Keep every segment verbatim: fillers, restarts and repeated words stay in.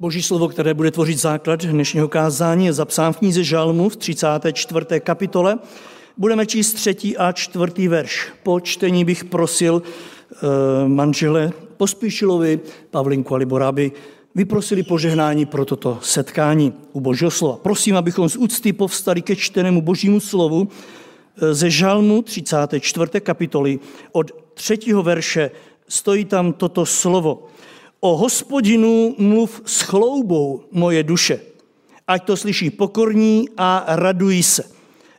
Boží slovo, které bude tvořit základ dnešního kázání, je zapsáno v knize Žalmu v třicáté čtvrté kapitole. Budeme číst třetí a čtvrtý verš. Po čtení bych prosil manžele Pospíšilovi, Pavlinku a Libora, aby vyprosili požehnání pro toto setkání u Božího slova. Prosím, abychom z úcty povstali ke čtenému Božímu slovu ze Žalmu třicáté čtvrté kapitoly. Od třetího verše stojí tam toto slovo. O Hospodinu mluv s chloubou, moje duše, ať to slyší pokorní a radují se.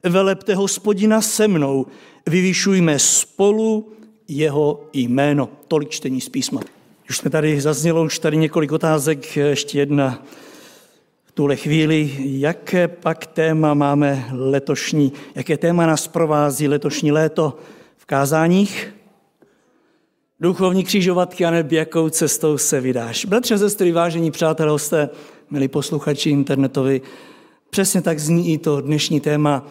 Velepte Hospodina se mnou, vyvyšujme spolu jeho jméno. Tolik čtení z písma. Už jsme tady zaznělo, už tady několik otázek, ještě jedna v tuhle chvíli. Jaké pak téma máme letošní, jaké téma nás provází letošní léto v kázáních? Duchovní křižovatky a neb, jakou cestou se vydáš. Bratře, sestry, vážení přátelé, hosté, milí posluchači internetovi, přesně tak zní i to dnešní téma.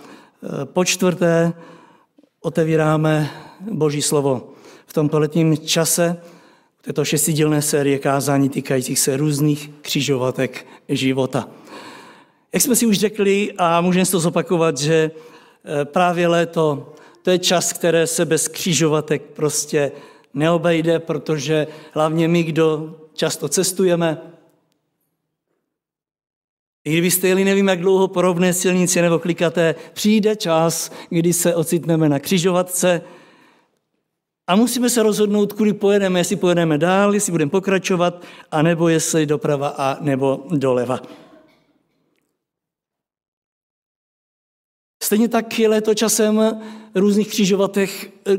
Po čtvrté otevíráme Boží slovo. V tomto letním čase této šestidílné série kázání týkajících se různých křižovatek života. Jak jsme si už řekli, a můžeme to zopakovat, že právě léto, to je čas, které se bez křižovatek prostě neobejde, protože hlavně my, kdo často cestujeme, i kdybyste jeli nevím jak dlouho po rovné silnici nebo klikaté, přijde čas, kdy se ocitneme na křižovatce a musíme se rozhodnout, kudy pojedeme, jestli pojedeme dál, jestli budeme pokračovat, anebo jestli doprava a nebo doleva. Stejně tak je léto časem různých křižovatek,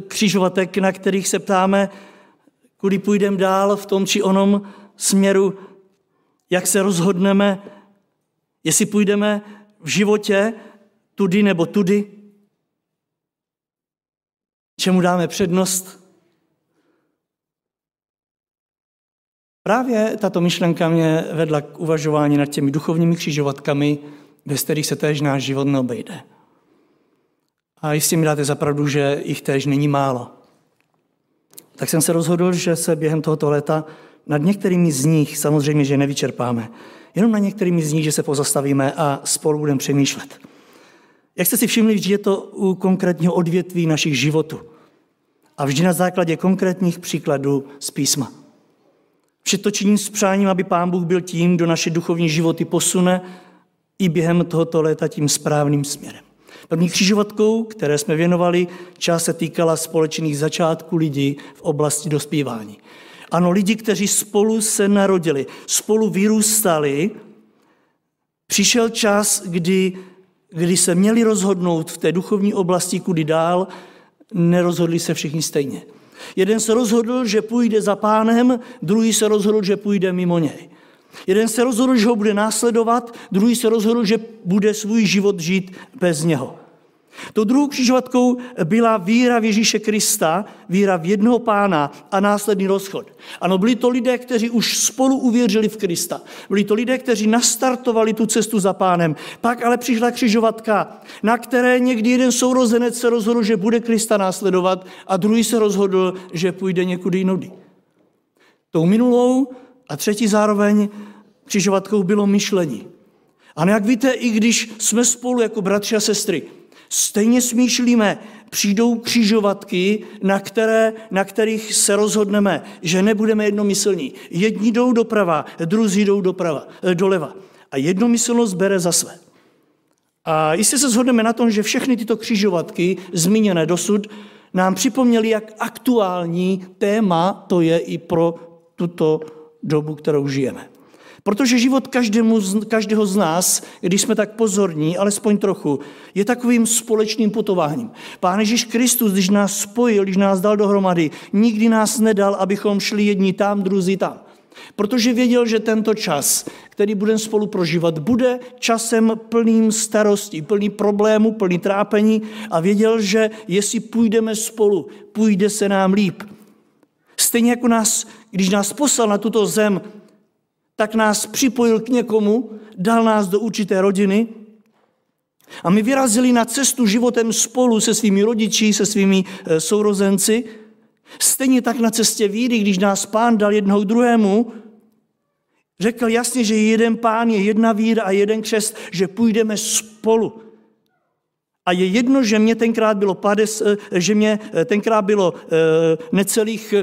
křižovatek, na kterých se ptáme, kudy půjdeme dál v tom či onom směru, jak se rozhodneme, jestli půjdeme v životě tudy nebo tudy, čemu dáme přednost. Právě tato myšlenka mě vedla k uvažování nad těmi duchovními křižovatkami, bez kterých se též náš život neobejde. A jistě mi dáte za pravdu, že jich též není málo. Tak jsem se rozhodl, že se během tohoto léta nad některými z nich, samozřejmě, že nevyčerpáme, jenom na některými z nich, že se pozastavíme a spolu budeme přemýšlet. Jak jste si všimli, vždy je to u konkrétního odvětví našich životů. A vždy na základě konkrétních příkladů z písma. Vše to činím s přáním, aby Pán Bůh byl tím, kdo naše duchovní životy posune i během tohoto léta tím správným směrem. První křižovatkou, které jsme věnovali, čas se týkala společných začátků lidí v oblasti dospívání. Ano, lidi, kteří spolu se narodili, spolu vyrůstali, přišel čas, kdy, kdy se měli rozhodnout v té duchovní oblasti, kudy dál, nerozhodli se všichni stejně. Jeden se rozhodl, že půjde za Pánem, druhý se rozhodl, že půjde mimo něj. Jeden se rozhodl, že ho bude následovat, druhý se rozhodl, že bude svůj život žít bez něho. Tou druhou křižovatkou byla víra v Ježíše Krista, víra v jednoho Pána a následný rozchod. Ano, byli to lidé, kteří už spolu uvěřili v Krista. Byli to lidé, kteří nastartovali tu cestu za Pánem. Pak ale přišla křižovatka, na které někdy jeden sourozenec se rozhodl, že bude Krista následovat a druhý se rozhodl, že půjde někudy jinudy. Tou minulou a třetí zároveň křižovatkou bylo myšlení. Ano, jak víte, i když jsme spolu jako bratři a sestry, stejně smýšlíme, přijdou křižovatky, na, které, na kterých se rozhodneme, že nebudeme jednomyslní. Jedni jdou doprava, druzí jdou doprava, doleva. A jednomyslnost bere za své. A jistě se shodneme na tom, že všechny tyto křižovatky, zmíněné dosud, nám připomněly, jak aktuální téma to je i pro tuto dobu, kterou žijeme. Protože život každému, každého z nás, když jsme tak pozorní, alespoň trochu, je takovým společným putováním. Pán Ježíš Kristus, když nás spojil, když nás dal dohromady, nikdy nás nedal, abychom šli jedni tam, druzí tam. Protože věděl, že tento čas, který budeme spolu prožívat, bude časem plným starostí, plný problémů, plný trápení a věděl, že jestli půjdeme spolu, půjde se nám líp. Stejně jako nás, když nás poslal na tuto zem, tak nás připojil k někomu, dal nás do určité rodiny a my vyrazili na cestu životem spolu se svými rodiči, se svými sourozenci. Stejně tak na cestě víry, když nás Pán dal jednoho k druhému, Řekl jasně, že jeden Pán je jedna víra a jeden křest, že půjdeme spolu. A je jedno, že mě tenkrát bylo, pades, že mě tenkrát bylo necelých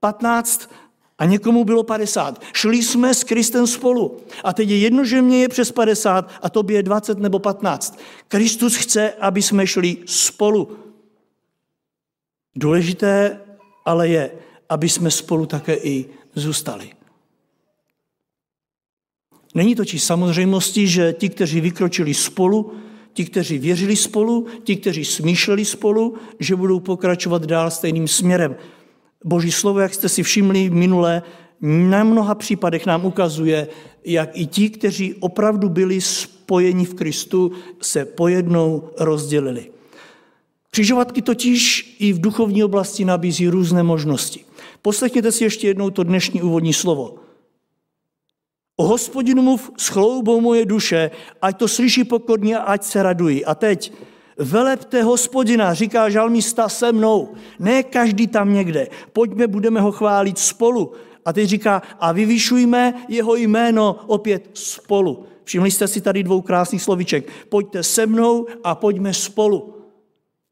patnáct a někomu bylo padesát. Šli jsme s Kristem spolu. A teď je jedno, že mě je přes padesát a tobě je dvacet nebo patnáct. Kristus chce, aby jsme šli spolu. Důležité ale je, aby jsme spolu také i zůstali. Není totiž samozřejmostí, že ti, kteří vykročili spolu, ti, kteří věřili spolu, ti, kteří smýšleli spolu, že budou pokračovat dál stejným směrem. Boží slovo, jak jste si všimli minule, na mnoha případech nám ukazuje, jak i ti, kteří opravdu byli spojeni v Kristu, se pojednou rozdělili. Křižovatky totiž i v duchovní oblasti nabízí různé možnosti. Poslechněte si ještě jednou to dnešní úvodní slovo. O Hospodinu mluv s chloubou moje duše, ať to slyší pokorně a ať se radují. A teď, velepte Hospodina, říká žalmista se mnou. Ne každý tam někde. Pojďme, budeme ho chválit spolu. A teď říká, a vyvyšujme jeho jméno opět spolu. Všimli jste si tady dvou krásných slovíček. Pojďte se mnou a pojďme spolu.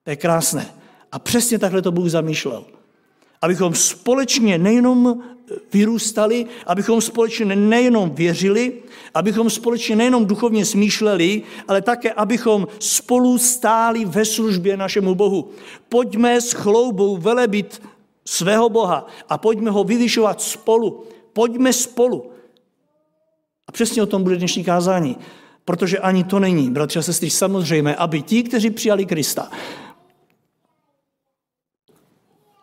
To je krásné. A přesně takhle to Bůh zamýšlel. Abychom společně nejenom vyrůstali, abychom společně nejenom věřili, abychom společně nejenom duchovně smýšleli, ale také, abychom spolu stáli ve službě našemu Bohu. Pojďme s chloubou velebit svého Boha a pojďme ho vyvyšovat spolu. Pojďme spolu. A přesně o tom bude dnešní kázání. Protože ani to není, bratři a sestry, samozřejmé, aby ti, kteří přijali Krista,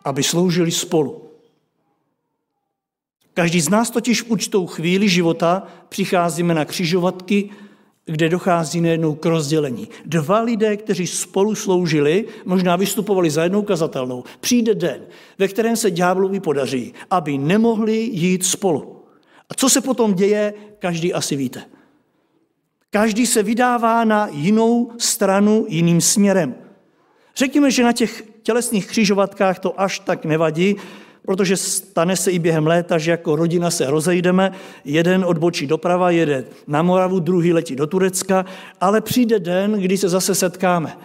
aby sloužili spolu. Každý z nás totiž v určitou chvíli života přicházíme na křižovatky, kde dochází nejednou k rozdělení. Dva lidé, kteří spolu sloužili, možná vystupovali za jednou kazatelnou. Přijde den, ve kterém se ďáblovi podaří, aby nemohli jít spolu. A co se potom děje, každý asi víte. Každý se vydává na jinou stranu, jiným směrem. Řekněme, že na těch tělesných křižovatkách to až tak nevadí, protože stane se i během léta, že jako rodina se rozejdeme, jeden odbočí doprava, jede na Moravu, druhý letí do Turecka, ale přijde den, kdy se zase setkáme.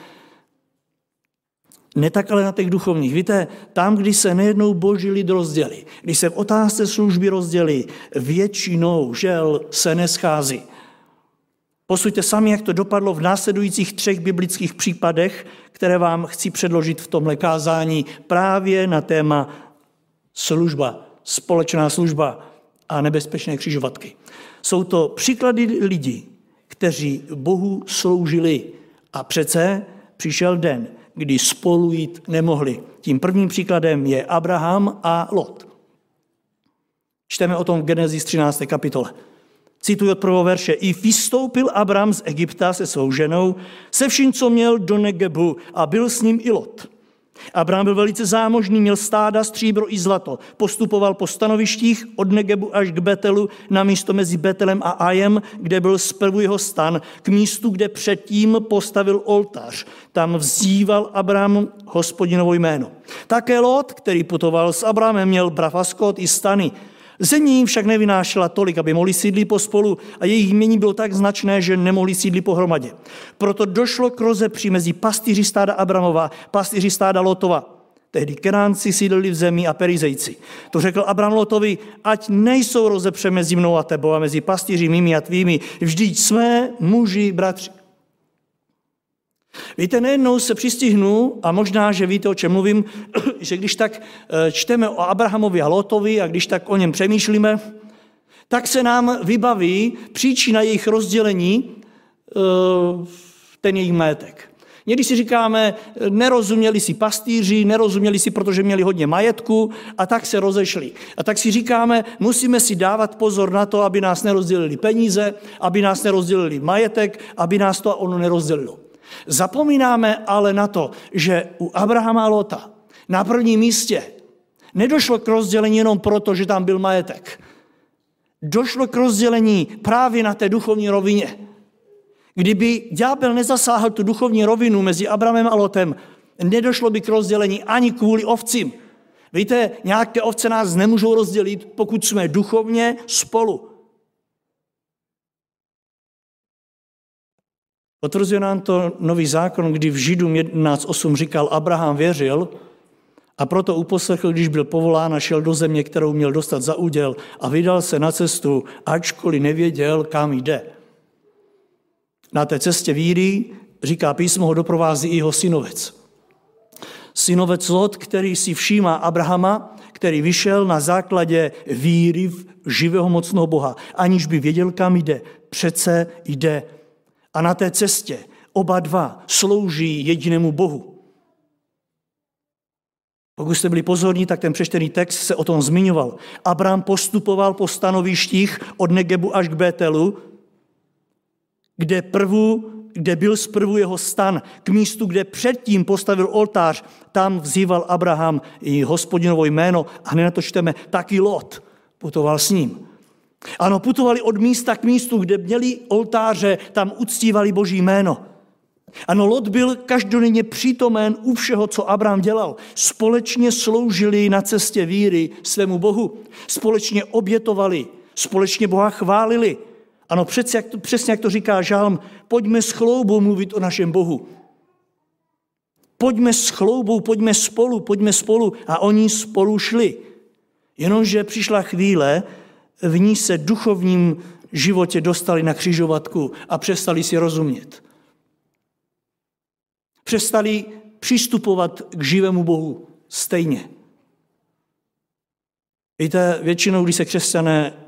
Ne tak ale na těch duchovních. Víte, tam, kdy se nejednou boží lid rozdělí, když se v otázce služby rozdělí, většinou žel se neschází. Posuďte sami, jak to dopadlo v následujících třech biblických případech, které vám chci předložit v tomhle kázání právě na téma služba, společná služba a nebezpečné křižovatky. Jsou to příklady lidí, kteří Bohu sloužili a přece přišel den, kdy spolu jít nemohli. Tím prvním příkladem je Abraham a Lot. Čteme o tom v Genesis třinácté kapitole. Cituji od prvého verše. I vystoupil Abrám z Egypta se svou ženou, se vším, co měl, do Negebu a byl s ním i Lot. Abrám byl velice zámožný, měl stáda, stříbro i zlato. Postupoval po stanovištích od Negebu až k Betelu, na místo mezi Betelem a Ajem, kde byl zprvu jeho stan, k místu, kde předtím postavil oltář. Tam vzýval Abrám Hospodinovo jméno. Také Lot, který putoval s Abrámem, měl brav a skot i stany. Země jim však nevynášela tolik, aby mohli sídlit pospolu a jejich jmění bylo tak značné, že nemohli sídlit pohromadě. Proto došlo k rozepři mezi pastýři stáda Abramova, pastýři stáda Lotova. Tehdy Keránci sídlili v zemi a Perizejci. To řekl Abram Lotovi, ať nejsou rozepře mezi mnou a tebou a mezi pastýři mými a tvými, vždyť jsme muži, bratři. Víte, nejednou se přistihnu, a možná, že víte, o čem mluvím, že když tak čteme o Abrahamovi a Lotovi a když tak o něm přemýšlíme, tak se nám vybaví příčina jejich rozdělení, ten jejich majetek. Někdy si říkáme, nerozuměli si pastýři, nerozuměli si, protože měli hodně majetku a tak se rozešli. A tak si říkáme, musíme si dávat pozor na to, aby nás nerozdělili peníze, aby nás nerozdělili majetek, aby nás to a ono nerozdělilo. Zapomínáme ale na to, že u Abrahama a Lota na prvním místě nedošlo k rozdělení jenom proto, že tam byl majetek. Došlo k rozdělení právě na té duchovní rovině. Kdyby ďábel nezasáhl tu duchovní rovinu mezi Abrahamem a Lotem, nedošlo by k rozdělení ani kvůli ovcím. Víte, nějaké ovce nás nemůžou rozdělit, pokud jsme duchovně spolu. Potvrzuje nám to nový zákon, kdy v Židům jedenáct osm říkal, Abraham věřil a proto uposlechl, když byl povolán a šel do země, kterou měl dostat za úděl a vydal se na cestu, ačkoliv nevěděl, kam jde. Na té cestě víry, říká písmo, ho doprovází i jeho synovec. Synovec Lot, který si všímá Abrahama, který vyšel na základě víry v živého mocného Boha, aniž by věděl, kam jde. Přece jde. A na té cestě oba dva slouží jedinému Bohu. Pokud jste byli pozorní, tak ten přečtený text se o tom zmiňoval. Abrám postupoval po stanovištích od Negebu až k Betelu, kde prvu kde byl zprvu jeho stan, k místu, kde předtím postavil oltář, tam vzýval Abraham i Hospodinovo jméno a hned na to čteme, taky Lot putoval s ním. Ano, putovali od místa k místu, kde měli oltáře, tam uctívali Boží jméno. Ano, Lot byl každodenně přítomen u všeho, co Abraham dělal. Společně sloužili na cestě víry svému Bohu, společně obětovali, společně Boha chválili. Ano, přesně jak, to, přesně jak to říká Žalm, pojďme s chloubou mluvit o našem Bohu. Pojďme s chloubou, pojďme spolu, pojďme spolu. A oni spolu šli. Jenomže přišla chvíle, v ní se duchovním životě dostali na křižovatku a přestali si rozumět. Přestali přistupovat k živému Bohu stejně. Víte, většinou, když se křesťané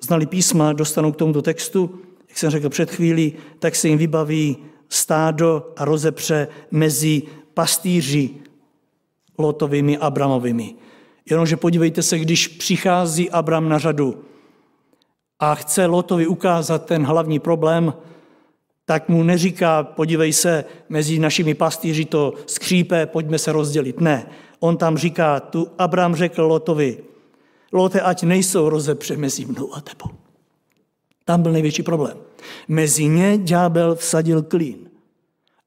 znali písma, dostanou k tomuto textu, jak jsem řekl před chvílí, tak se jim vybaví stádo a rozepře mezi pastýři Lotovými a Abramovými. Jenomže podívejte se, když přichází Abram na řadu a chce Lotovi ukázat ten hlavní problém, tak mu neříká, podívej se, mezi našimi pastýři to skřípe, pojďme se rozdělit. Ne, on tam říká, tu Abram řekl Lotovi, Lote, ať nejsou rozepře mezi mnou a tebou. Tam byl největší problém. Mezi ně ďábel vsadil klín.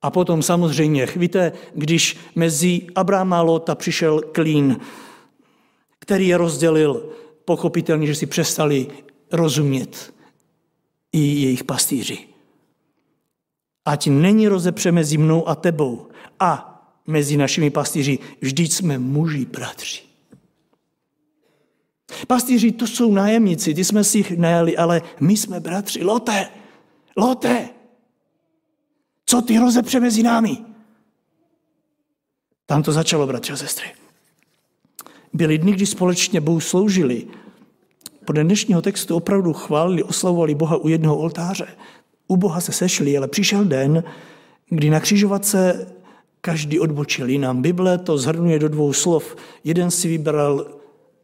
A potom samozřejmě, víte, když mezi Abráma a Lota přišel klín, který je rozdělil, pochopitelně, že si přestali rozumět i jejich pastýři. Ať není rozepře mezi mnou a tebou a mezi našimi pastýři, vždyť jsme muži bratři. Pastýři, to jsou nájemníci, ty jsme si jich najali, ale my jsme bratři. Lote, Lote, co ty rozepře mezi námi? Tam to začalo, bratři a sestry. Byli dny, kdy společně Bohu sloužili. Podle dnešního textu opravdu chválili, oslavovali Boha u jednoho oltáře. U Boha se sešli, ale přišel den, kdy na křižovatce každý odbočil jinam. Bible to zhrnuje do dvou slov. Jeden si vybral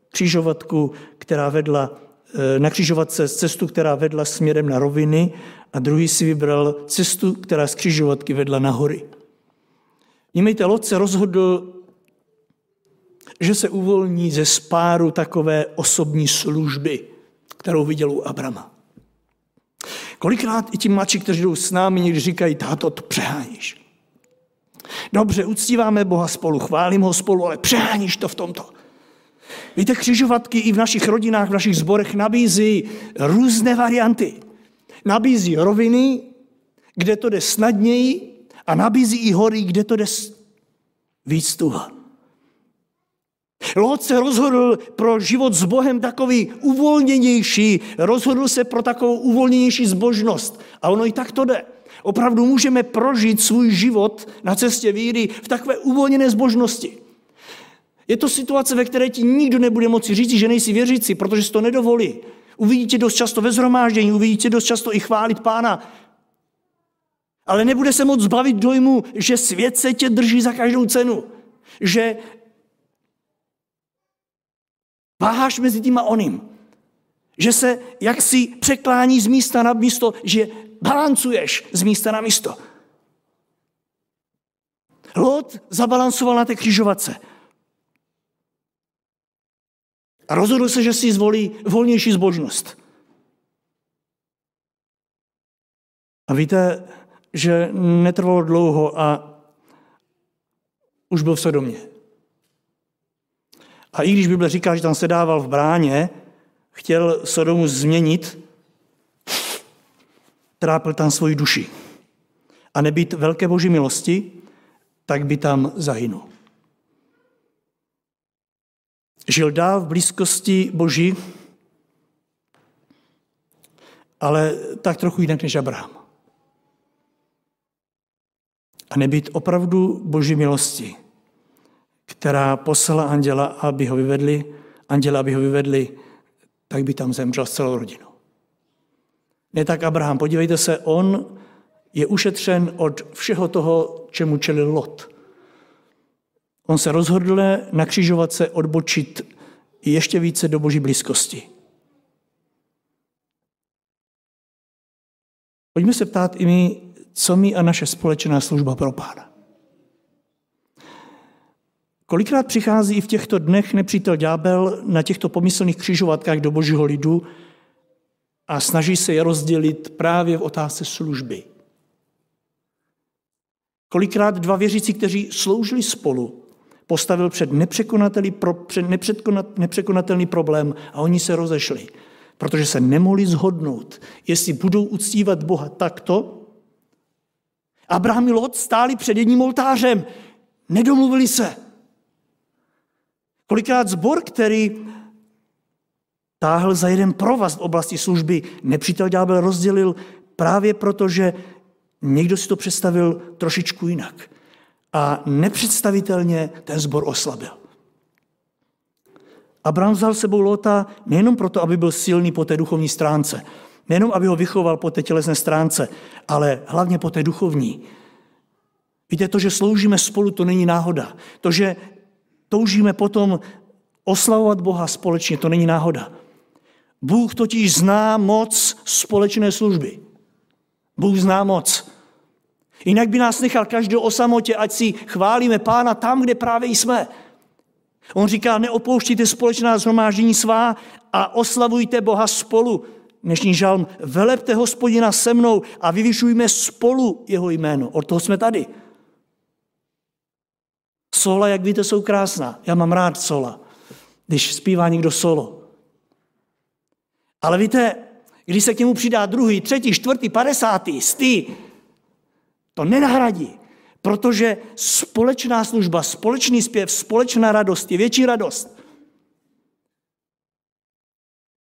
křižovatku, která vedla, na křižovatce cestu, která vedla směrem na roviny a druhý si vybral cestu, která z křižovatky vedla na hory. Vnímejte, Lot se rozhodl, že se uvolní ze spáru takové osobní služby, kterou viděl u Abrama. Kolikrát i ti mladší, kteří jdou s námi, někdy říkají, táto, to přeháníš. Dobře, uctíváme Boha spolu, chválím ho spolu, ale přeháníš to v tomto. Víte, křižovatky i v našich rodinách, v našich sborech nabízí různé varianty. Nabízí roviny, kde to jde snadněji, a nabízí i hory, kde to jde víc tuha. Lot se rozhodl pro život s Bohem takový uvolněnější, rozhodl se pro takovou uvolněnější zbožnost. A ono i tak to jde. Opravdu můžeme prožít svůj život na cestě víry v takové uvolněné zbožnosti. Je to situace, ve které ti nikdo nebude moci říct, že nejsi věřící, protože si to nedovolí. Uvidíte dost často ve shromáždění, uvidíte dost často i chválit Pána. Ale nebude se moc zbavit dojmu, že svět se tě drží za každou cenu. Že váháš mezi tím a oným. Že se jaksi překlání z místa na místo, že balancuješ z místa na místo. Lot zabalancoval na té křižovatce. A rozhodl se, že si zvolí volnější zbožnost. A víte, že netrvalo dlouho a už byl v Sodomě. A i když Bible říká, že tam sedával v bráně, chtěl Sodomu změnit, trápil tam svoji duši. A nebýt velké boží milosti, tak by tam zahynul. Žil dál v blízkosti boží, ale tak trochu jinak než Abraham. A nebýt opravdu boží milosti, která poslala anděla, aby ho vyvedli, anděla, aby ho vyvedli, tak by tam zemřel s celou rodinou. Ne tak Abraham, podívejte se, on je ušetřen od všeho toho, čemu čelil Lot. On se rozhodl na křižovatce odbočit ještě více do boží blízkosti. Pojďme se ptát i my, co my a naše společná služba pro Pána. Kolikrát přichází i v těchto dnech nepřítel ďábel na těchto pomyslných křižovatkách do božího lidu a snaží se je rozdělit právě v otázce služby. Kolikrát dva věřící, kteří sloužili spolu, postavil před nepřekonatelný, pro, před nepřekonatelný problém a oni se rozešli, protože se nemohli shodnout, jestli budou uctívat Boha takto. Abraham i Lot stáli před jedním oltářem, nedomluvili se. Kolikrát sbor, který táhl za jeden provaz v oblasti služby, nepřítel ďábel rozdělil právě proto, že někdo si to představil trošičku jinak a nepředstavitelně ten sbor oslabil. Abraham vzal sebou Lota nejenom proto, aby byl silný po té duchovní stránce, nejenom aby ho vychoval po té tělesné stránce, ale hlavně po té duchovní. Víte, to, že sloužíme spolu, to není náhoda. To, že toužíme potom oslavovat Boha společně, to není náhoda. Bůh totiž zná moc společné služby. Bůh zná moc. Jinak by nás nechal každého o samotě, ať si chválíme Pána tam, kde právě jsme. On říká, neopouštíte společná shromáždění svá a oslavujte Boha spolu. Dnešní žalm, velepte Hospodina se mnou a vyvyšujme spolu jeho jméno. Od toho jsme tady. Sola, jak víte, jsou krásná. Já mám rád sola, když zpívá někdo solo. Ale víte, když se k němu přidá druhý, třetí, čtvrtý, padesátý, stý, to nenahradí, protože společná služba, společný zpěv, společná radost je větší radost.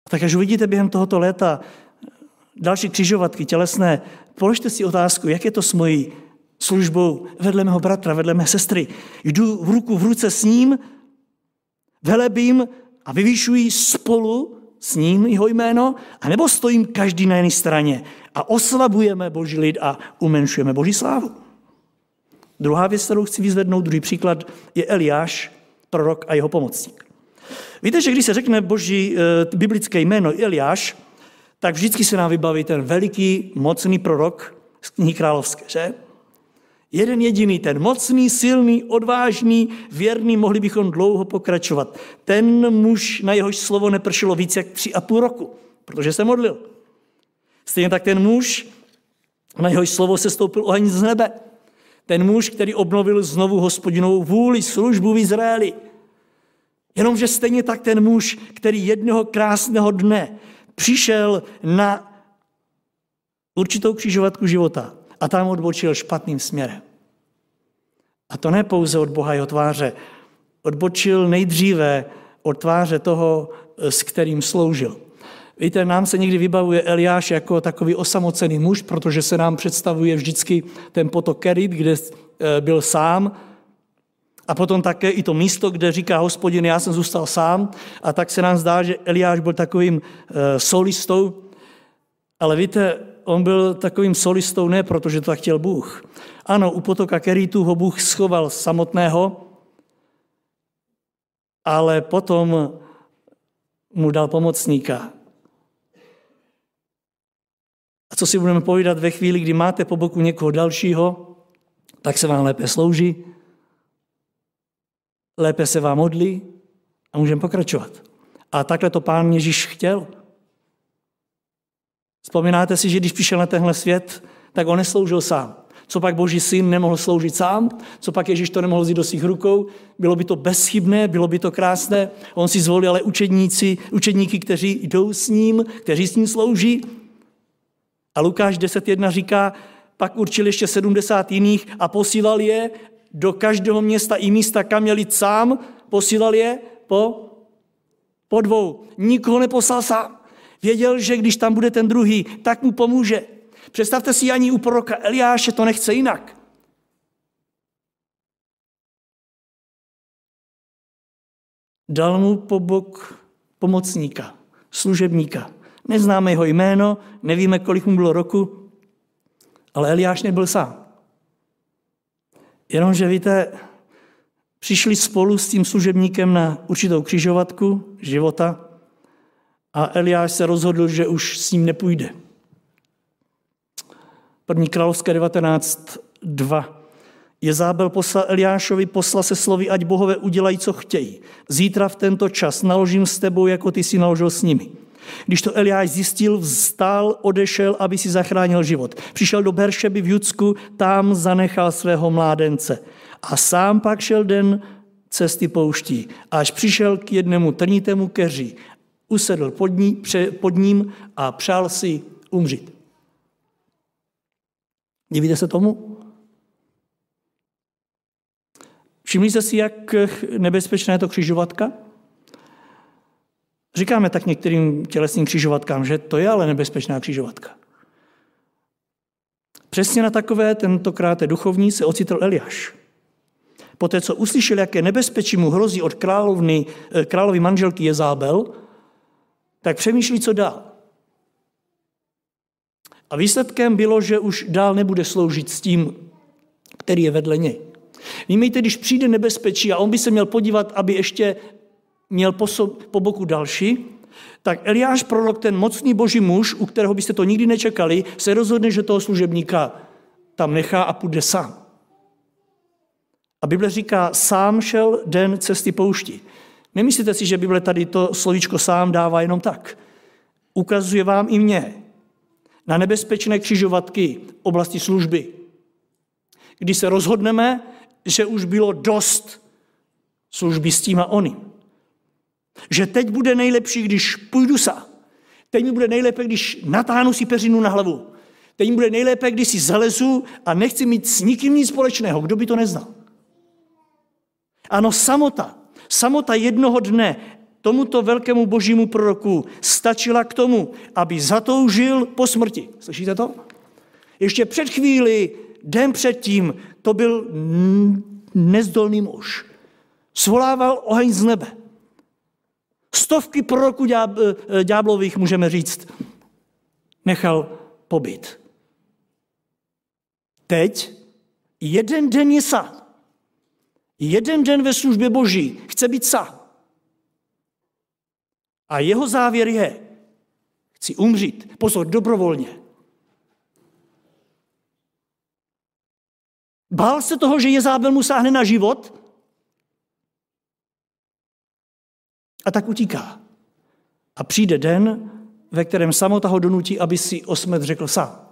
A tak až uvidíte během tohoto léta další křižovatky tělesné, položte si otázku, jak je to s mojí službou vedle mého bratra, vedle mé sestry. Jdu v ruku v ruce s ním, velebím a vyvýšuji spolu s ním jeho jméno, anebo stojím každý na jedné straně a oslabujeme boží lid a umenšujeme boží slávu. Druhá věc, kterou chci vyzvednout, druhý příklad, je Eliáš, prorok a jeho pomocník. Víte, že když se řekne boží e, biblické jméno Eliáš, tak vždycky se nám vybaví ten veliký, mocný prorok z knihy Královské, že? Jeden jediný, ten mocný, silný, odvážný, věrný, mohli bychom dlouho pokračovat. Ten muž, na jehož slovo nepršelo víc jak tři a půl roku, protože se modlil. Stejně tak ten muž, na jehož slovo se stoupil oheň z nebe. Ten muž, který obnovil znovu Hospodinovou vůli, službu v Izraeli. Jenomže stejně tak ten muž, který jednoho krásného dne přišel na určitou křižovatku života, a tam odbočil špatným směrem. A to ne pouze od Boha jeho tváře. Odbočil nejdříve od tváře toho, s kterým sloužil. Víte, nám se někdy vybavuje Eliáš jako takový osamocený muž, protože se nám představuje vždycky ten potok Kerit, kde byl sám. A potom také i to místo, kde říká Hospodin, já jsem zůstal sám. A tak se nám zdá, že Eliáš byl takovým solistou. Ale víte, on byl takovým solistou ne, protože to tak chtěl Bůh. Ano, u potoka Keritu ho Bůh schoval samotného, ale potom mu dal pomocníka. A co si budeme povídat ve chvíli, kdy máte po boku někoho dalšího, tak se vám lépe slouží, lépe se vám modlí a můžeme pokračovat. A takhle to Pán Ježíš chtěl. Vzpomínáte si, že když přišel na tenhle svět, tak on nesloužil sám. Copak Boží syn nemohl sloužit sám? Copak Ježíš to nemohl vzít do svých rukou? Bylo by to bezchybné, bylo by to krásné. On si zvolil ale učedníci, učedníky, kteří jdou s ním, kteří s ním slouží. A Lukáš deset jedna říká, pak určil ještě sedmdesát jiných a posílal je do každého města i místa, kam měl jít sám, posílal je po, po dvou. Nikoho neposlal sám. Věděl, že když tam bude ten druhý, tak mu pomůže. Představte si, ani u proroka Eliáše to nechce jinak. Dal mu po bok pomocníka, služebníka. Neznáme jeho jméno, nevíme, kolik mu bylo roku, ale Eliáš nebyl sám. Jenomže víte, přišli spolu s tím služebníkem na určitou křižovatku života a Eliáš se rozhodl, že už s ním nepůjde. První Královské devatenáct dva. Jezábel poslal Eliášovi posla se slovy, ať bohové udělají, co chtějí. Zítra v tento čas naložím s tebou, jako ty si naložil s nimi. Když to Eliáš zjistil, vstál, odešel, aby si zachránil život. Přišel do Beršeby v Judsku, tam zanechal svého mládence. A sám pak šel den cesty pouští, až přišel k jednomu trnitému keři. Usedl pod, ní, pře, pod ním a přál si umřít. Divíte se tomu? Všimli jste si, jak nebezpečná je to křižovatka? Říkáme tak některým tělesným křižovatkám, že to je ale nebezpečná křižovatka. Přesně na takové, tentokrát duchovní, se ocitl Eliáš. Poté, co uslyšel, jaké nebezpečí mu hrozí od královny, královy manželky Jezábel, tak přemýšlí, co dál. A výsledkem bylo, že už dál nebude sloužit s tím, který je vedle něj. Vímejte, když přijde nebezpečí a on by se měl podívat, aby ještě měl po, sob, po boku další, tak Eliáš prorok, ten mocný boží muž, u kterého byste to nikdy nečekali, se rozhodne, že toho služebníka tam nechá a půjde sám. A Bible říká, sám šel den cesty pouští. Nemyslíte si, že Bible tady to slovíčko sám dává jenom tak. Ukazuje vám i mně na nebezpečné křižovatky oblasti služby. Kdy se rozhodneme, že už bylo dost služby s tím a oným. Že teď bude nejlepší, když půjdu sám. Teď mi bude nejlépe, když natáhnu si peřinu na hlavu. Teď mi bude nejlépe, když si zalezu a nechci mít s nikým nic společného. Kdo by to neznal? Ano, samota. Samota jednoho dne tomuto velkému božímu proroku stačila k tomu, aby zatoužil po smrti. Slyšíte to? Ještě před chvíli, den předtím, to byl nezdolný muž. Svolával oheň z nebe. Stovky proroků ďáblových, můžeme říct, nechal pobít. Teď jeden den je sám. Jeden den ve službě Boží chce být sám. A jeho závěr je, chci umřít, pozor, dobrovolně. Bál se toho, že Jezábel mu sáhne na život a tak utíká. A přijde den, ve kterém samota ho donutí, aby si osmet řekl sám.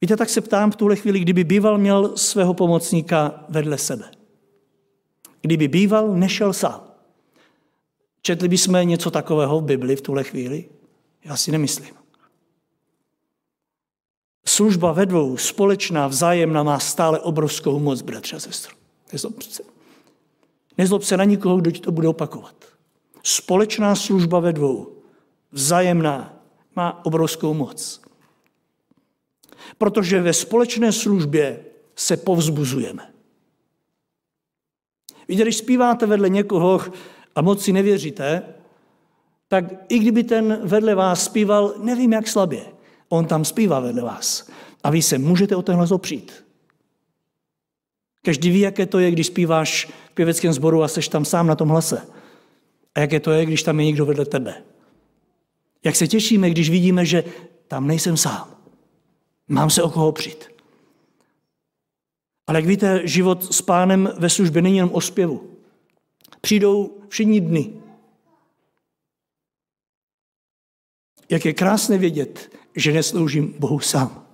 Víte, tak se ptám v tuhle chvíli, kdyby býval měl svého pomocníka vedle sebe. Kdyby býval, nešel sám. Četli bychom něco takového v Bibli v tuhle chvíli? Já si nemyslím. Služba ve dvou, společná, vzájemná, má stále obrovskou moc, bratře a sestro. Nezlob se. Nezlob se na nikoho, kdo ti to bude opakovat. Společná služba ve dvou, vzájemná, má obrovskou moc. Protože ve společné službě se povzbuzujeme. Víte, když zpíváte vedle někoho a moc si nevěříte, tak i kdyby ten vedle vás zpíval, nevím jak slabě, on tam zpívá vedle vás. A vy se můžete o ten hlas opřít. Každý ví, jaké to je, když zpíváš v pěveckém sboru a seš tam sám na tom hlase. A jaké to je, když tam je někdo vedle tebe. Jak se těšíme, když vidíme, že tam nejsem sám. Mám se o koho opřít. Ale jak víte, život s pánem ve službě není jenom o zpěvu. Přijdou všední dny. Jak je krásné vědět, že nesloužím Bohu sám.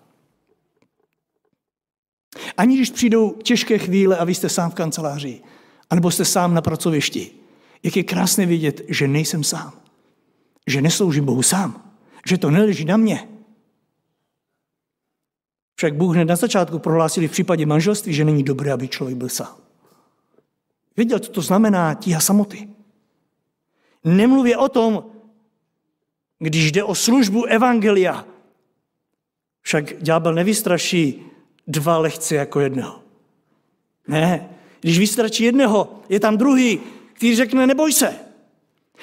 Ani když přijdou těžké chvíle a vy jste sám v kanceláři, anebo jste sám na pracovišti, jak je krásné vidět, že nejsem sám, že nesloužím Bohu sám, že to neleží na mě. Však Bůh hned na začátku prohlásil v případě manželství, že není dobré, aby člověk byl sám. Věděl, co to znamená tíha samoty. Nemluvě o tom, když jde o službu evangelia. Však ďábel nevystraší dva lehce jako jednoho. Ne, když vystračí jednoho, je tam druhý, který řekne, neboj se.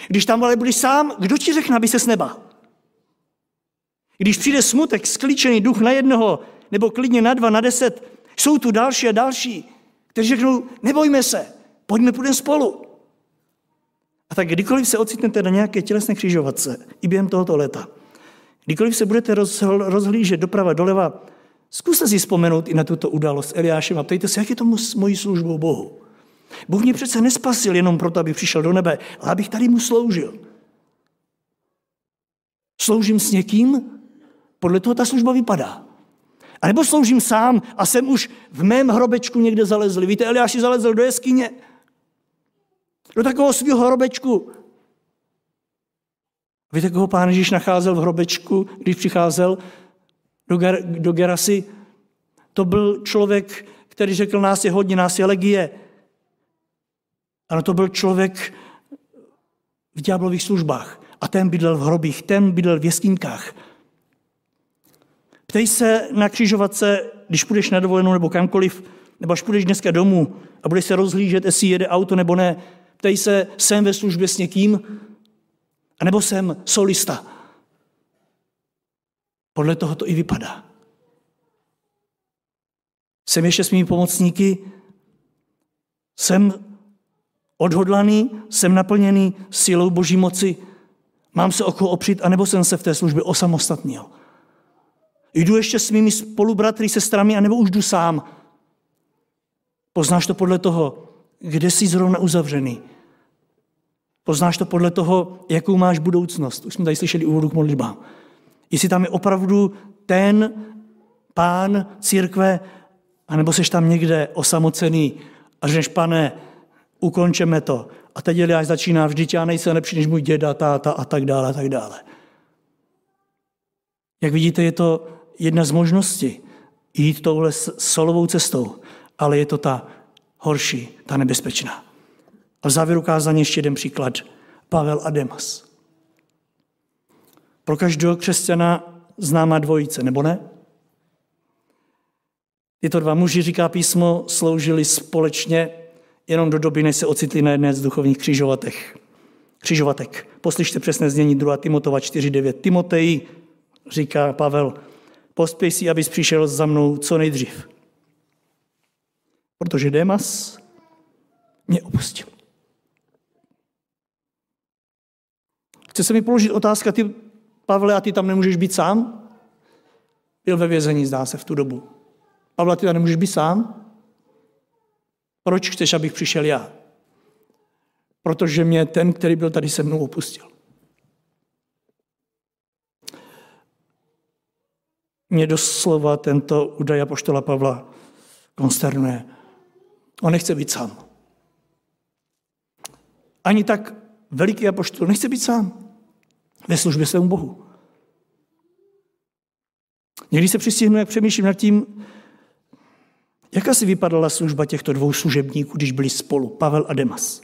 Když tam ale budeš sám, kdo ti řekne, aby se s neba? Když přijde smutek, sklíčený duch na jednoho, nebo klidně na dva, na deset, jsou tu další a další, kteří řeknou, nebojme se, pojďme, půjdeme spolu. A tak kdykoliv se ocitnete na nějaké tělesné křižovatce, i během tohoto léta, kdykoliv se budete rozhlížet doprava, doleva, zkuste si vzpomenout i na tuto událost s Eliášem a ptejte se, jak je to s mojí službou Bohu. Bůh mě přece nespasil jenom proto, aby přišel do nebe, ale abych tady mu sloužil. Sloužím s někým? Podle toho ta služba vypadá. A nebo sloužím sám a jsem už v mém hrobečku někde zalezl. Víte, Eliáši zalezl do jeskyně. Do takového svého hrobečku. Víte, koho pán Ježíš nacházel v hrobečku, když přicházel do, Ger- do Gerasy? To byl člověk, který řekl, nás je hodně, nás je legie. Ano, to byl člověk v ďáblových službách. A ten bydlel v hrobích, ten bydlel v jeskynkách. Ptej se na křižovatce, když půjdeš na dovolenou nebo kamkoliv, nebo až půjdeš dneska domů a budeš se rozhlížet, jestli jede auto nebo ne. Ptej se, jsem ve službě s někým, anebo jsem solista. Podle toho to i vypadá. Jsem ještě s mými pomocníky, jsem odhodlaný, jsem naplněný silou Boží moci, mám se o koho opřít, anebo jsem se v té službě osamostatnil. Jdu ještě s mými spolubratry, sestrami, anebo už jdu sám. Poznáš to podle toho, kde jsi zrovna uzavřený. Poznáš to podle toho, jakou máš budoucnost. Už jsme tady slyšeli úvodu k modlitbám. Jestli tam je opravdu ten pán církve, anebo seš tam někde osamocený a řekneš, pane, ukončeme to. A teď Eliáš začíná, vždyť já nejsem lepší než můj děda, táta a tak dále a tak dále. Jak vidíte, je to jedna z možností jít touhle solovou cestou, ale je to ta horší, ta nebezpečná. A v závěru kázání ještě jeden příklad. Pavel a Demas. Pro každého křesťana známá dvojice, nebo ne? Tyto dva muži, říká písmo, sloužili společně jenom do doby, než se ocitli na jedné z duchovních křižovatek. Křižovatek. Poslyšte přesné znění druhá Timotova čtyři devět. Timotej, říká Pavel, pospěj si, abys přišel za mnou co nejdřív. Protože Demas mě opustil. Chce se mi položit otázka, ty, Pavle, a ty tam nemůžeš být sám? Byl ve vězení, zdá se, v tu dobu. Pavle, ty tam nemůžeš být sám? Proč chceš, abych přišel já? Protože mě ten, který byl tady se mnou, opustil. Mě doslova tento údaj apoštola Pavla konsternuje. On nechce být sám. Ani tak veliký apoštol nechce být sám ve službě svému Bohu. Někdy se přistihnu, jak přemýšlím nad tím, jak asi vypadala služba těchto dvou služebníků, když byli spolu, Pavel a Demas.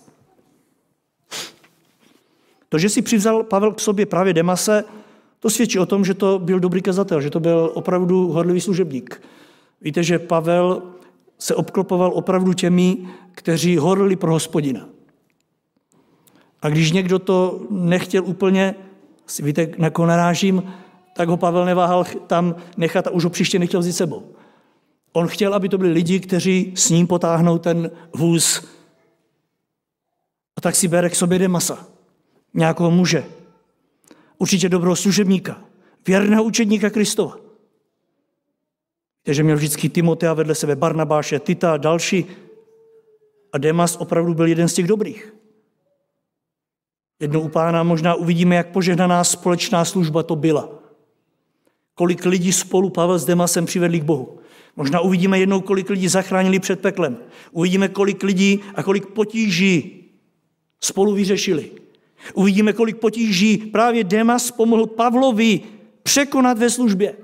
To, že si přivzal Pavel k sobě právě Demase, to svědčí o tom, že to byl dobrý kazatel, že to byl opravdu hodlivý služebník. Víte, že Pavel se obklopoval opravdu těmi, kteří horlili pro Hospodina. A když někdo to nechtěl úplně, si víte, na koho narážím, tak ho Pavel neváhal tam nechat a už ho příště nechtěl vzít sebou. On chtěl, aby to byli lidi, kteří s ním potáhnou ten vůz. A tak si bere k sobě Demasa, nějakého muže, určitě dobrého služebníka, věrného učedníka Kristova. Takže měl vždycky Timotea vedle sebe, Barnabáše, Tita a další. A Demas opravdu byl jeden z těch dobrých. Jednou u pána možná uvidíme, jak požehnaná společná služba to byla. Kolik lidí spolu Pavel s Demasem přivedli k Bohu. Možná uvidíme jednou, kolik lidí zachránili před peklem. Uvidíme, kolik lidí a kolik potíží spolu vyřešili. Uvidíme, kolik potíží právě Demas pomohl Pavlovi překonat ve službě.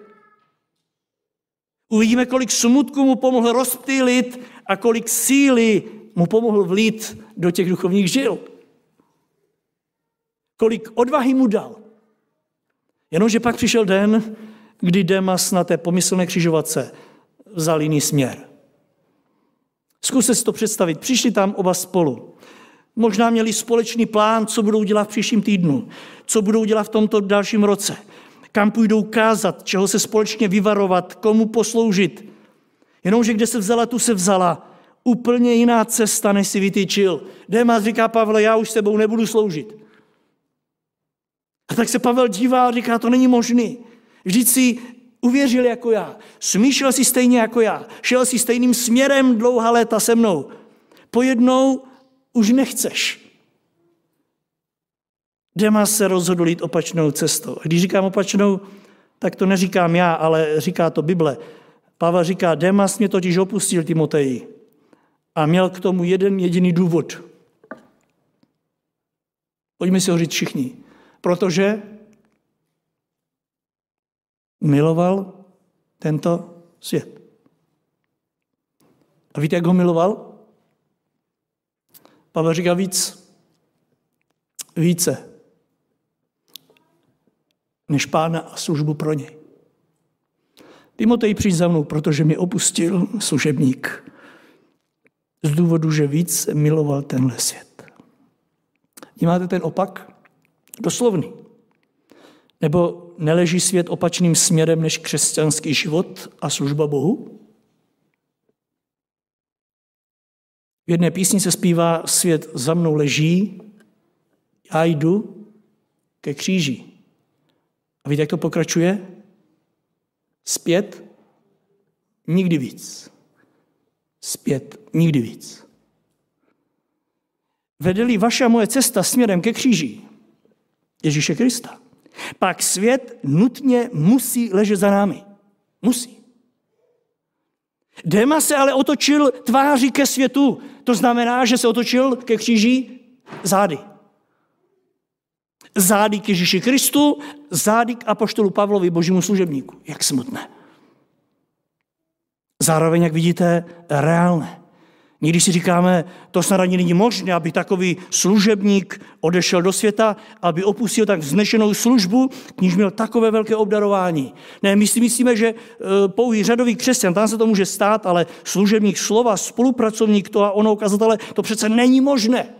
Uvidíme, kolik smutku mu pomohl rozptýlit a kolik síly mu pomohl vlít do těch duchovních žil. Kolik odvahy mu dal. Jenomže pak přišel den, kdy Demas na té pomyslné křižovatce vzal jiný směr. Zkuste si to představit. Přišli tam oba spolu. Možná měli společný plán, co budou dělat v příštím týdnu, co budou dělat v tomto dalším roce, kam půjdou kázat, čeho se společně vyvarovat, komu posloužit. Jenomže kde se vzala, tu se vzala. Úplně jiná cesta, než si vytyčil. Demas říká Pavle, já už s tebou nebudu sloužit. A tak se Pavel dívá a říká, to není možný. Vždyť si uvěřil jako já, smýšlel si stejně jako já, šel si stejným směrem dlouhá léta se mnou. Pojednou už nechceš. Demas se rozhodl jít opačnou cestou. Když říkám opačnou, tak to neříkám já, ale říká to Bible. Pavel říká, Demas mě totiž opustil, Timoteji. A měl k tomu jeden jediný důvod. Pojďme si ho říct všichni. Protože miloval tento svět. A víte, jak ho miloval? Pavel říká víc. Více. Než Pána a službu pro něj. Timotej, přijď za mnou, protože mě opustil služebník. Z důvodu, že víc miloval tenhle svět. Vnímáte ten opak? Doslovný. Nebo neleží svět opačným směrem než křesťanský život a služba Bohu? V jedné písni se zpívá svět za mnou leží, já jdu ke kříži. A víte, jak to pokračuje? Zpět nikdy víc. Zpět nikdy víc. Vede-li vaše a moje cesta směrem ke kříži Ježíše Krista, pak svět nutně musí ležet za námi. Musí. Demas se ale otočil tváří ke světu. To znamená, že se otočil ke kříži zády. Zády k Ježíši Kristu, zády k apoštolu Pavlovi, božímu služebníku. Jak smutné. Zároveň, jak vidíte, reálné. Někdy si říkáme, to snad ani není možné, aby takový služebník odešel do světa, aby opustil tak vznešenou službu, k níž měl takové velké obdarování. Ne, my si myslíme, že pouhý řadový křesťan, tam se to může stát, ale služebník slova, spolupracovník to a ono kazatele, to přece není možné.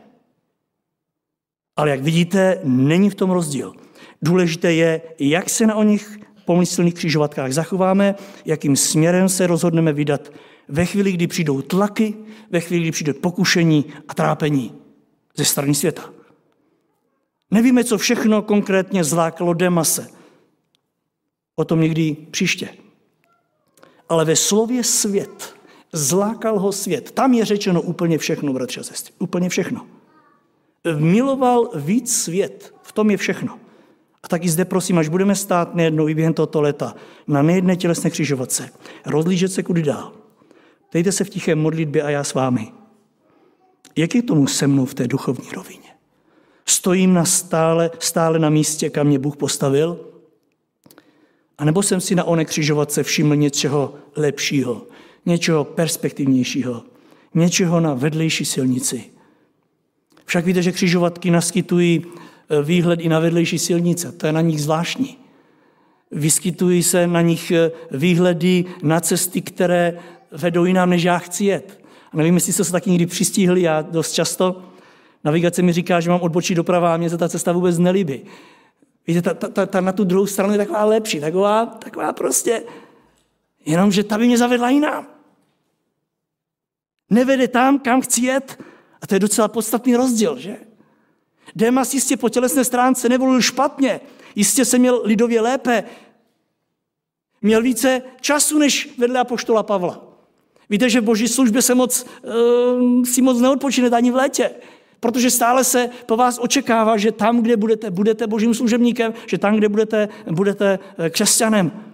Ale jak vidíte, není v tom rozdíl. Důležité je, jak se na o nich pomyslných křižovatkách zachováme, jakým směrem se rozhodneme vydat ve chvíli, kdy přijdou tlaky, ve chvíli, kdy přijde pokušení a trápení ze strany světa. Nevíme, co všechno konkrétně zlákalo Demase. O tom někdy příště. Ale ve slově svět, zlákal ho svět. Tam je řečeno úplně všechno, bratře a sestry. Úplně všechno. Miloval víc svět. V tom je všechno. A tak i zde prosím, až budeme stát nejednou i během tohoto léta na nejedné tělesné křižovatce, rozlížet se kudy dál. Dejte se v tiché modlitbě a já s vámi. Jak je tomu se mnou v té duchovní rovině? Stojím na stále, stále na místě, kam mě Bůh postavil? A nebo jsem si na oné křižovatce všiml něčeho lepšího, něčeho perspektivnějšího, něčeho na vedlejší silnici? Však víte, že křižovatky naskytují výhled i na vedlejší silnice. To je na nich zvláštní. Vyskytují se na nich výhledy na cesty, které vedou jinam, než já chci jet. A nevím, jestli jste se taky někdy přistihli, já dost často. Navigace mi říká, že mám odbočit doprava a mě se ta cesta vůbec nelíbí. Víte, ta, ta, ta, ta na tu druhou stranu je taková lepší, taková, taková prostě, jenomže ta by mě zavedla jinam. Nevede tam, kam chci jet. A to je docela podstatný rozdíl, že? Demas jistě po tělesné stránce nevolil špatně, jistě se měl lidově lépe, měl více času než vedle apoštola Pavla. Víte, že v boží službě se moc, e, si moc neodpočine ani v létě, protože stále se po vás očekává, že tam, kde budete, budete božím služebníkem, že tam, kde budete, budete křesťanem.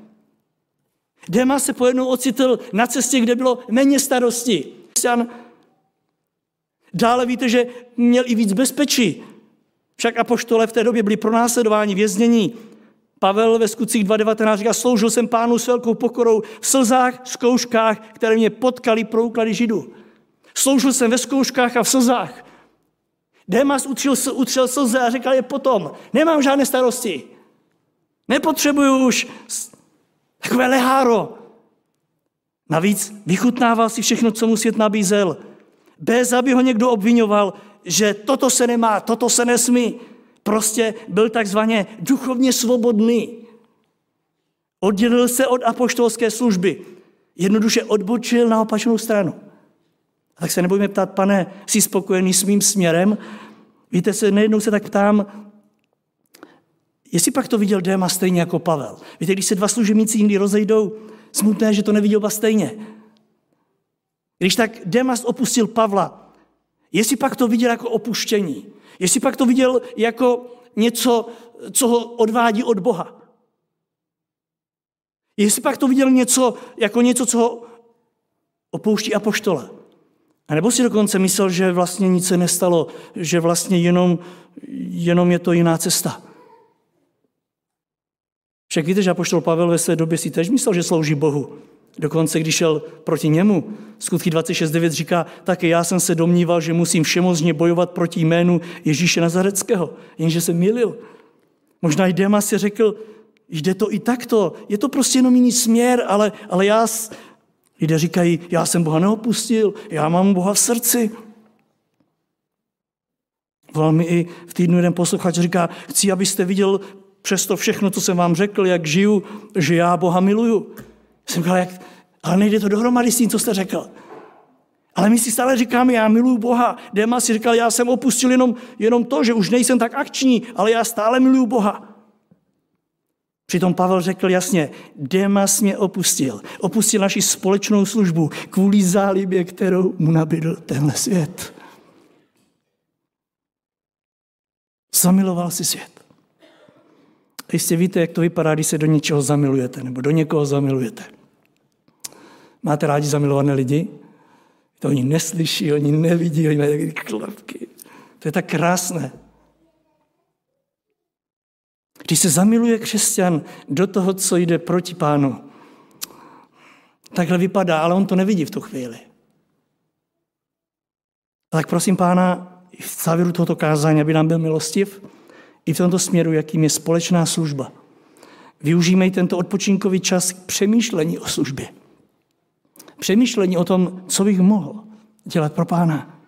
Demas se pojednou ocitl na cestě, kde bylo méně starosti. Dále víte, že měl i víc bezpečí. Však apoštole v té době byli pronásledováni, věznění. Pavel ve Skutcích dva devatenáct říká, sloužil jsem Pánu s velkou pokorou v slzách, zkouškách, které mě potkaly pro úklady Židů. Sloužil jsem ve zkouškách a v slzách. Demas utřel, utřel slze a říkal je potom, nemám žádné starosti. Nepotřebuju už takové leháro. Navíc vychutnával si všechno, co mu svět nabízel. Bez, aby ho někdo obvinoval, že toto se nemá, toto se nesmí. Prostě byl takzvaně duchovně svobodný. Oddělil se od apoštolské služby. Jednoduše odbočil na opačnou stranu. A tak se nebojme ptát, Pane, jsi spokojený s mým směrem? Víte, se nejednou se tak ptám, jestli pak to viděl Demas stejně jako Pavel. Víte, když se dva služebníci jindy rozejdou, smutné, že to neviděl oba stejně. Když tak Demas opustil Pavla, jestli pak to viděl jako opuštění, jestli pak to viděl jako něco, co ho odvádí od Boha, jestli pak to viděl něco, jako něco, co ho opouští apoštole. A nebo si dokonce myslel, že vlastně nic se nestalo, že vlastně jenom, jenom je to jiná cesta. Však víte, že apoštol Pavel ve své době si též myslel, že slouží Bohu. Dokonce, když šel proti němu, Skutky dvacet šest devět říká, také já jsem se domníval, že musím všemocně bojovat proti jménu Ježíše Nazaretského, jenže jsem mylil. Možná i Demas si řekl, jde to i takto, je to prostě jenom jiný směr, ale, ale já, lidé říkají, já jsem Boha neopustil, já mám Boha v srdci. Volal mi i v týdnu jeden posluchač, říká, chci, abyste viděl přesto všechno, co jsem vám řekl, jak žiju, že já Boha miluju. Jsem říkal, jak, ale nejde to dohromady s tím, co jste řekl. Ale my si stále říkáme, já miluju Boha. Demas si říkal, já jsem opustil jenom, jenom to, že už nejsem tak akční, ale já stále miluju Boha. Přitom Pavel řekl jasně, Demas mě opustil. Opustil naši společnou službu kvůli zálibě, kterou mu nabídl tenhle svět. Zamiloval si svět. Jistě víte, jak to vypadá, když se do něčeho zamilujete, nebo do někoho zamilujete. Máte rádi zamilované lidi? To oni neslyší, oni nevidí, oni mají takové klapky. To je tak krásné. Když se zamiluje křesťan do toho, co jde proti Pánu, takhle vypadá, ale on to nevidí v tu chvíli. A tak prosím Pána, v závěru tohoto kázání, aby nám byl milostiv, i v tomto směru, jakým je společná služba. Využijme tento odpočinkový čas k přemýšlení o službě. Přemýšlení o tom, co bych mohl dělat pro Pána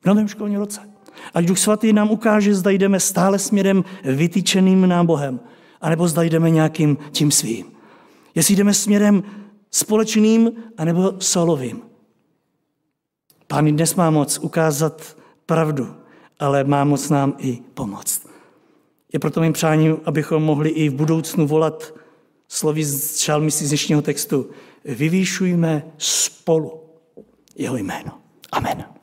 v novém školním roce. Ať Duch Svatý nám ukáže, zda jdeme stále směrem vytyčeným nám Bohem, anebo zda jdeme nějakým tím svým. Jestli jdeme směrem společným, anebo solovým. Pán dnes má moc ukázat pravdu, ale má moc nám i pomoct. Je proto mým přáním, abychom mohli i v budoucnu volat slovy z Žalmu z dnešního textu. Vyvýšujme spolu jeho jméno. Amen.